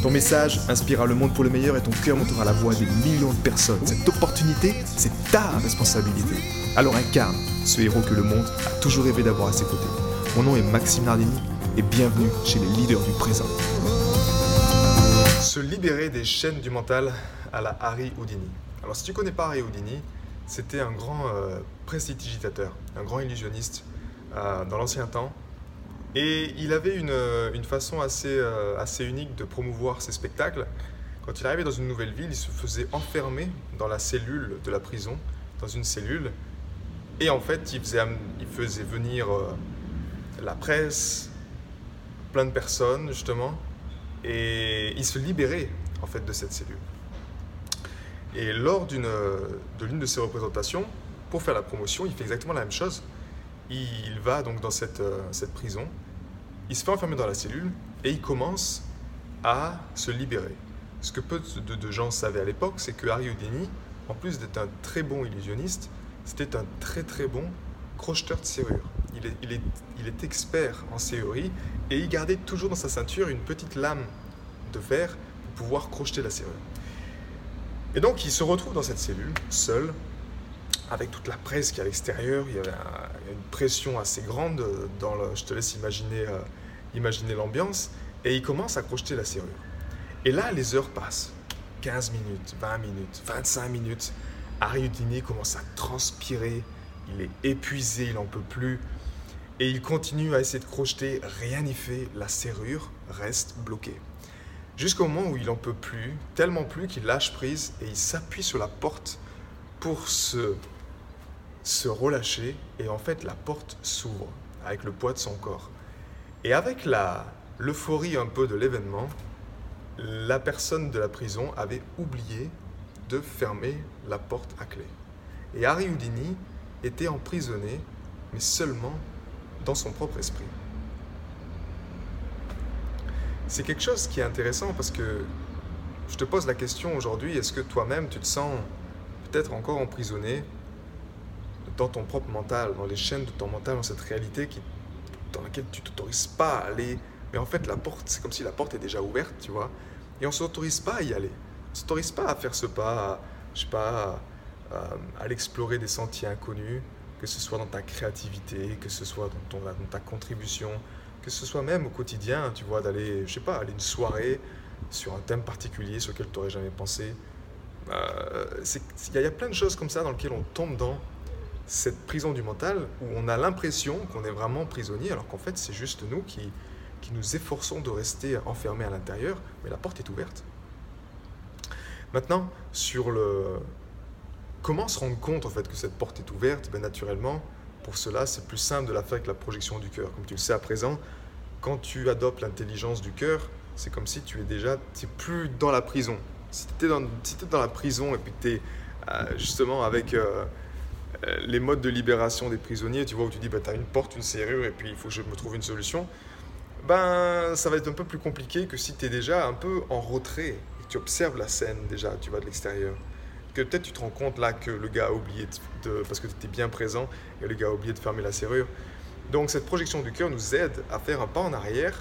Ton message inspirera le monde pour le meilleur et ton cœur montera la voix à des millions de personnes. Cette opportunité, c'est ta responsabilité. Alors incarne ce héros que le monde a toujours rêvé d'avoir à ses côtés. Mon nom est Maxime Nardini et bienvenue chez les leaders du présent. Se libérer des chaînes du mental à la Harry Houdini. Alors si tu ne connais pas Harry Houdini, c'était un grand prestidigitateur, un grand illusionniste dans l'ancien temps. Et il avait une façon assez unique de promouvoir ses spectacles. Quand il arrivait dans une nouvelle ville, il se faisait enfermer dans la cellule de la prison, dans une cellule. Et en fait, il faisait venir la presse, plein de personnes justement. Et il se libérait en fait de cette cellule. Et lors de l'une de ses représentations, pour faire la promotion, il fait exactement la même chose. Il va donc dans cette prison, il se fait enfermer dans la cellule et il commence à se libérer. Ce que peu de gens savaient à l'époque, c'est que Harry Houdini, en plus d'être un très bon illusionniste, c'était un très très bon crocheteur de serrure. Il est expert en serrurerie et il gardait toujours dans sa ceinture une petite lame de fer pour pouvoir crocheter la serrure. Et donc il se retrouve dans cette cellule, seul, avec toute la presse qui est à l'extérieur. Il y avait une pression assez grande, je te laisse imaginer l'ambiance, et il commence à crocheter la serrure. Et là, les heures passent, 15 minutes, 20 minutes, 25 minutes, Harry Houdini commence à transpirer, il est épuisé, il n'en peut plus, et il continue à essayer de crocheter, rien n'y fait, la serrure reste bloquée. Jusqu'au moment où il n'en peut plus, tellement plus qu'il lâche prise et il s'appuie sur la porte pour se relâcher, et en fait la porte s'ouvre avec le poids de son corps. Et avec l'euphorie un peu de l'événement, la personne de la prison avait oublié de fermer la porte à clé. Et Harry Houdini était emprisonné, mais seulement dans son propre esprit. C'est quelque chose qui est intéressant parce que je te pose la question aujourd'hui, est-ce que toi-même tu te sens peut-être encore emprisonné dans ton propre mental, dans les chaînes de ton mental, dans cette réalité dans laquelle tu ne t'autorises pas à aller. Mais en fait, la porte, c'est comme si la porte est déjà ouverte, tu vois. Et on ne s'autorise pas à y aller. On ne s'autorise pas à faire ce pas, à l'explorer des sentiers inconnus, que ce soit dans ta créativité, que ce soit dans ta contribution, que ce soit même au quotidien, tu vois, d'aller, aller une soirée sur un thème particulier sur lequel tu n'aurais jamais pensé. Il y a plein de choses comme ça dans lesquelles on tombe dans cette prison du mental où on a l'impression qu'on est vraiment prisonnier alors qu'en fait c'est juste nous qui nous efforçons de rester enfermés à l'intérieur, mais la porte est ouverte. Maintenant, sur comment se rendre compte en fait que cette porte est ouverte, naturellement, pour cela c'est plus simple de la faire avec la projection du cœur. Comme tu le sais à présent, quand tu adoptes l'intelligence du cœur, c'est comme si tu n'es plus dans la prison. Si tu es dans la prison et puis que tu es justement avec les modes de libération des prisonniers, tu vois, où tu dis tu as une porte, une serrure et puis il faut que je me trouve une solution, ça va être un peu plus compliqué que si tu es déjà un peu en retrait et que tu observes la scène déjà, tu vas de l'extérieur. Que peut-être tu te rends compte là que le gars a oublié, parce que tu étais bien présent et le gars a oublié de fermer la serrure. Donc cette projection du cœur nous aide à faire un pas en arrière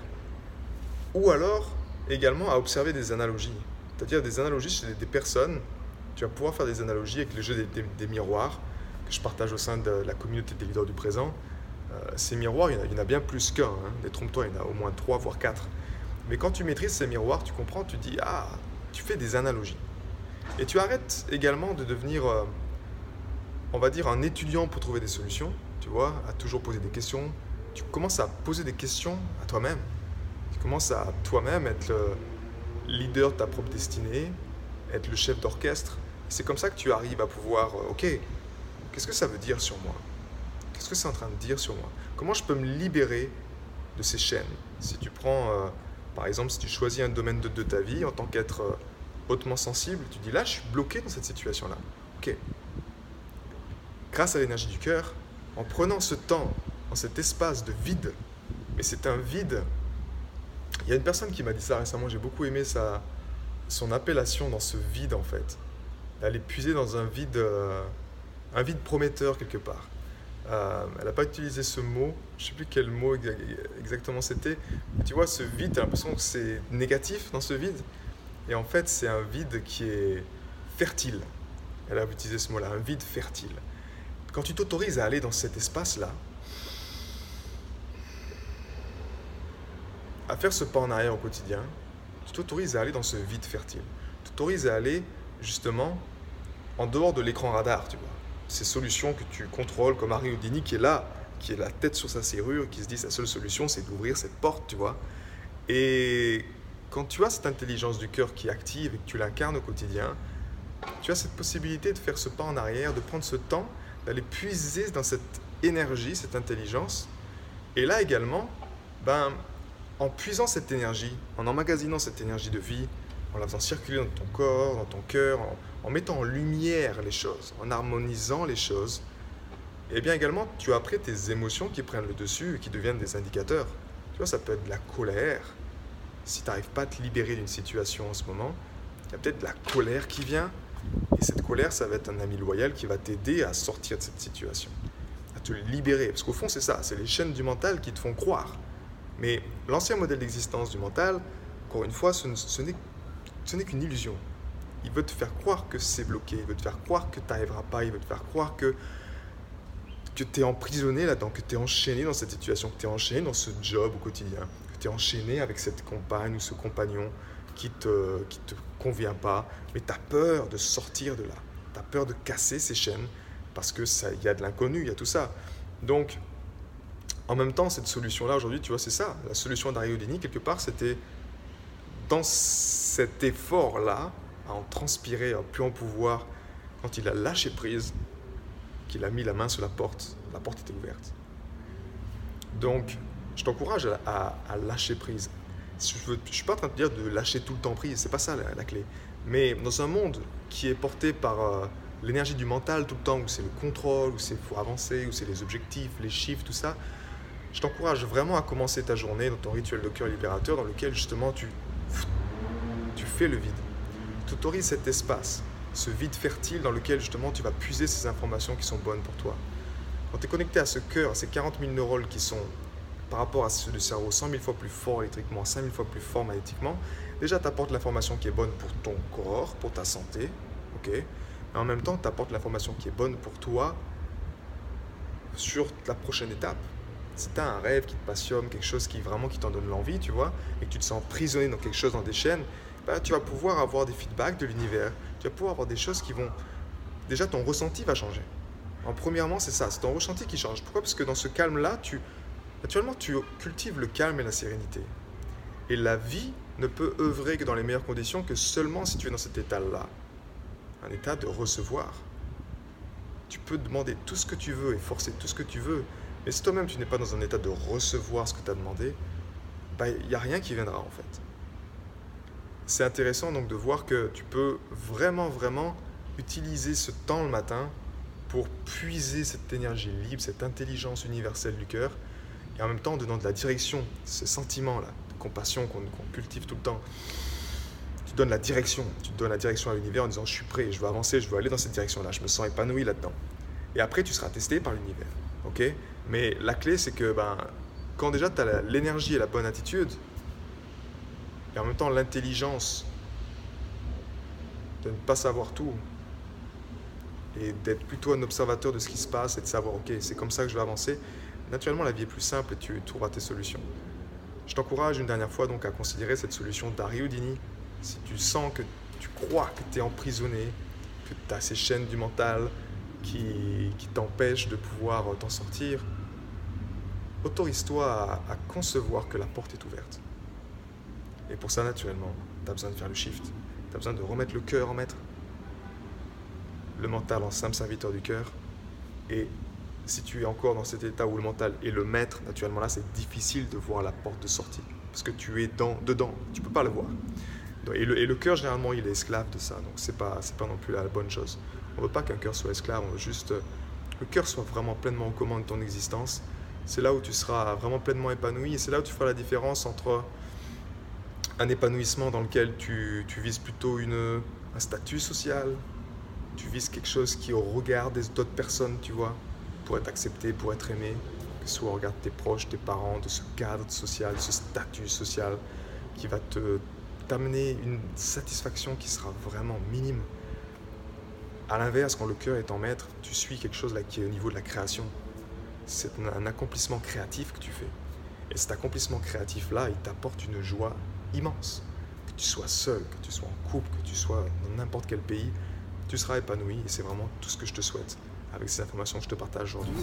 ou alors également à observer des analogies. C'est-à-dire des analogies chez des personnes, tu vas pouvoir faire des analogies avec le jeu des miroirs que je partage au sein de la communauté des leaders du présent. Ces miroirs, il y en a bien plus qu'un, hein. Détrompe-toi, il y en a au moins 3 voire 4. Mais quand tu maîtrises ces miroirs, tu comprends, tu dis « Ah, tu fais des analogies ». Et tu arrêtes également de devenir, on va dire, un étudiant pour trouver des solutions, tu vois, à toujours poser des questions. Tu commences à poser des questions à toi-même. Tu commences à toi-même être leader de ta propre destinée, être le chef d'orchestre. C'est comme ça que tu arrives à pouvoir, ok, qu'est-ce que ça veut dire sur moi? Qu'est-ce que c'est en train de dire sur moi? Comment je peux me libérer de ces chaînes? Si tu prends, par exemple, si tu choisis un domaine de ta vie en tant qu'être hautement sensible, tu dis là, je suis bloqué dans cette situation-là. Ok. Grâce à l'énergie du cœur, en prenant ce temps, dans cet espace de vide, mais c'est un vide. Il y a une personne qui m'a dit ça récemment, j'ai beaucoup aimé son appellation dans ce vide en fait. Elle est puisée dans un vide prometteur quelque part. Elle n'a pas utilisé ce mot, je ne sais plus quel mot exactement c'était. Tu vois, ce vide, tu as l'impression que c'est négatif dans ce vide. Et en fait, c'est un vide qui est fertile. Elle a utilisé ce mot-là, un vide fertile. Quand tu t'autorises à aller dans cet espace-là, à faire ce pas en arrière au quotidien, tu t'autorises à aller dans ce vide fertile. Tu t'autorises à aller, justement, en dehors de l'écran radar, tu vois. Ces solutions que tu contrôles, comme Harry Houdini qui est la tête sur sa serrure, qui se dit sa seule solution, c'est d'ouvrir cette porte, tu vois. Et quand tu as cette intelligence du cœur qui est active et que tu l'incarnes au quotidien, tu as cette possibilité de faire ce pas en arrière, de prendre ce temps, d'aller puiser dans cette énergie, cette intelligence. Et là également, ben... en puisant cette énergie, en emmagasinant cette énergie de vie, en la faisant circuler dans ton corps, dans ton cœur, en mettant en lumière les choses, en harmonisant les choses, et bien également, tu as après tes émotions qui prennent le dessus et qui deviennent des indicateurs. Tu vois, ça peut être de la colère. Si tu n'arrives pas à te libérer d'une situation en ce moment, il y a peut-être de la colère qui vient. Et cette colère, ça va être un ami loyal qui va t'aider à sortir de cette situation, à te libérer. Parce qu'au fond, c'est ça, c'est les chaînes du mental qui te font croire. Mais l'ancien modèle d'existence du mental, encore une fois, ce n'est qu'une illusion. Il veut te faire croire que c'est bloqué, il veut te faire croire que tu n'arriveras pas, il veut te faire croire que tu es emprisonné là-dedans, que tu es enchaîné dans cette situation, que tu es enchaîné dans ce job au quotidien, que tu es enchaîné avec cette compagne ou ce compagnon qui te convient pas. Mais tu as peur de sortir de là, tu as peur de casser ces chaînes parce qu'il y a de l'inconnu, il y a tout ça. Donc, en même temps, cette solution-là, aujourd'hui, tu vois, c'est ça. La solution d'Harry Houdini, quelque part, c'était dans cet effort-là, à en transpirer, à plus en pouvoir, quand il a lâché prise, qu'il a mis la main sur la porte était ouverte. Donc, je t'encourage à lâcher prise. Je ne suis pas en train de te dire de lâcher tout le temps prise, c'est pas ça la clé. Mais dans un monde qui est porté par... l'énergie du mental tout le temps, où c'est le contrôle, où c'est faut avancer, où c'est les objectifs, les chiffres, tout ça, je t'encourage vraiment à commencer ta journée dans ton rituel de cœur libérateur dans lequel justement tu fais le vide. Tu t'autorises cet espace, ce vide fertile dans lequel justement tu vas puiser ces informations qui sont bonnes pour toi. Quand tu es connecté à ce cœur, à ces 40 000 neurones qui sont par rapport à ceux du cerveau 100 000 fois plus forts électriquement, 5 000 fois plus forts magnétiquement, déjà tu apportes l'information qui est bonne pour ton corps, pour ta santé, ok ? En même temps, tu apportes l'information qui est bonne pour toi sur la prochaine étape. Si tu as un rêve qui te passionne, quelque chose qui t'en donne l'envie, tu vois, et que tu te sens emprisonné dans quelque chose, dans des chaînes, bah, tu vas pouvoir avoir des feedbacks de l'univers. Tu vas pouvoir avoir des choses qui vont... Déjà, ton ressenti va changer. En premièrement, c'est ça, c'est ton ressenti qui change. Pourquoi ? Parce que dans ce calme-là, naturellement, tu cultives le calme et la sérénité. Et la vie ne peut œuvrer que dans les meilleures conditions que seulement si tu es dans cet état-là. Un état de recevoir. Tu peux demander tout ce que tu veux et forcer tout ce que tu veux, mais si toi-même tu n'es pas dans un état de recevoir ce que tu as demandé, bah, il n'y a rien qui viendra en fait. C'est intéressant donc de voir que tu peux vraiment, vraiment utiliser ce temps le matin pour puiser cette énergie libre, cette intelligence universelle du cœur, et en même temps en donnant de la direction, ce sentiment-là, de compassion qu'on cultive tout le temps. Tu donnes la direction à l'univers en disant je suis prêt, je veux avancer, je veux aller dans cette direction-là, je me sens épanoui là-dedans. Et après, tu seras testé par l'univers, ok ? Mais la clé, c'est que quand déjà tu as l'énergie et la bonne attitude, et en même temps l'intelligence de ne pas savoir tout, et d'être plutôt un observateur de ce qui se passe et de savoir, ok, c'est comme ça que je vais avancer, naturellement la vie est plus simple et tu trouveras tes solutions. Je t'encourage une dernière fois donc à considérer cette solution d'Harry Houdini. Si tu sens que tu crois que tu es emprisonné, que tu as ces chaînes du mental qui t'empêchent de pouvoir t'en sortir, autorise-toi à concevoir que la porte est ouverte. Et pour ça, naturellement, tu as besoin de faire le shift, tu as besoin de remettre le cœur en maître, le mental en simple serviteur du cœur. Et si tu es encore dans cet état où le mental est le maître, naturellement là, c'est difficile de voir la porte de sortie parce que tu es dedans, tu ne peux pas le voir. Et le cœur, généralement, il est esclave de ça, donc c'est pas non plus la bonne chose. On veut pas qu'un cœur soit esclave, on veut juste que le cœur soit vraiment pleinement aux commandes de ton existence. C'est là où tu seras vraiment pleinement épanoui et c'est là où tu feras la différence entre un épanouissement dans lequel tu vises plutôt un statut social, tu vises quelque chose qui est au regard d'autres personnes, tu vois, pour être accepté, pour être aimé, que ce soit au regard de tes proches, tes parents, de ce cadre social, de ce statut social qui va t'amener une satisfaction qui sera vraiment minime. À l'inverse, quand le cœur est en maître, tu suis quelque chose là qui est au niveau de la création. C'est un accomplissement créatif que tu fais. Et cet accomplissement créatif-là, il t'apporte une joie immense. Que tu sois seul, que tu sois en couple, que tu sois dans n'importe quel pays, tu seras épanoui et c'est vraiment tout ce que je te souhaite avec ces informations que je te partage aujourd'hui.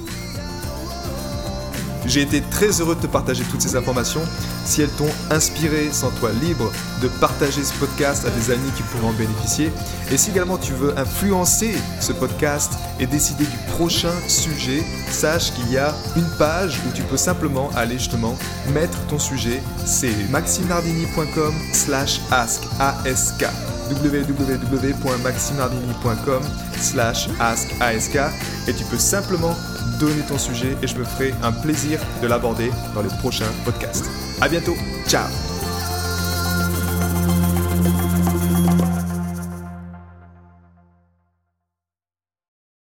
J'ai été très heureux de te partager toutes ces informations. Si elles t'ont inspiré, sens-toi libre de partager ce podcast à des amis qui pourraient en bénéficier. Et si également tu veux influencer ce podcast et décider du prochain sujet, sache qu'il y a une page où tu peux simplement aller justement mettre ton sujet. C'est maximenardini.com/ask. www.maximenardini.com/ask et tu peux simplement donner ton sujet et je me ferai un plaisir de l'aborder dans les prochains podcasts. À bientôt, ciao.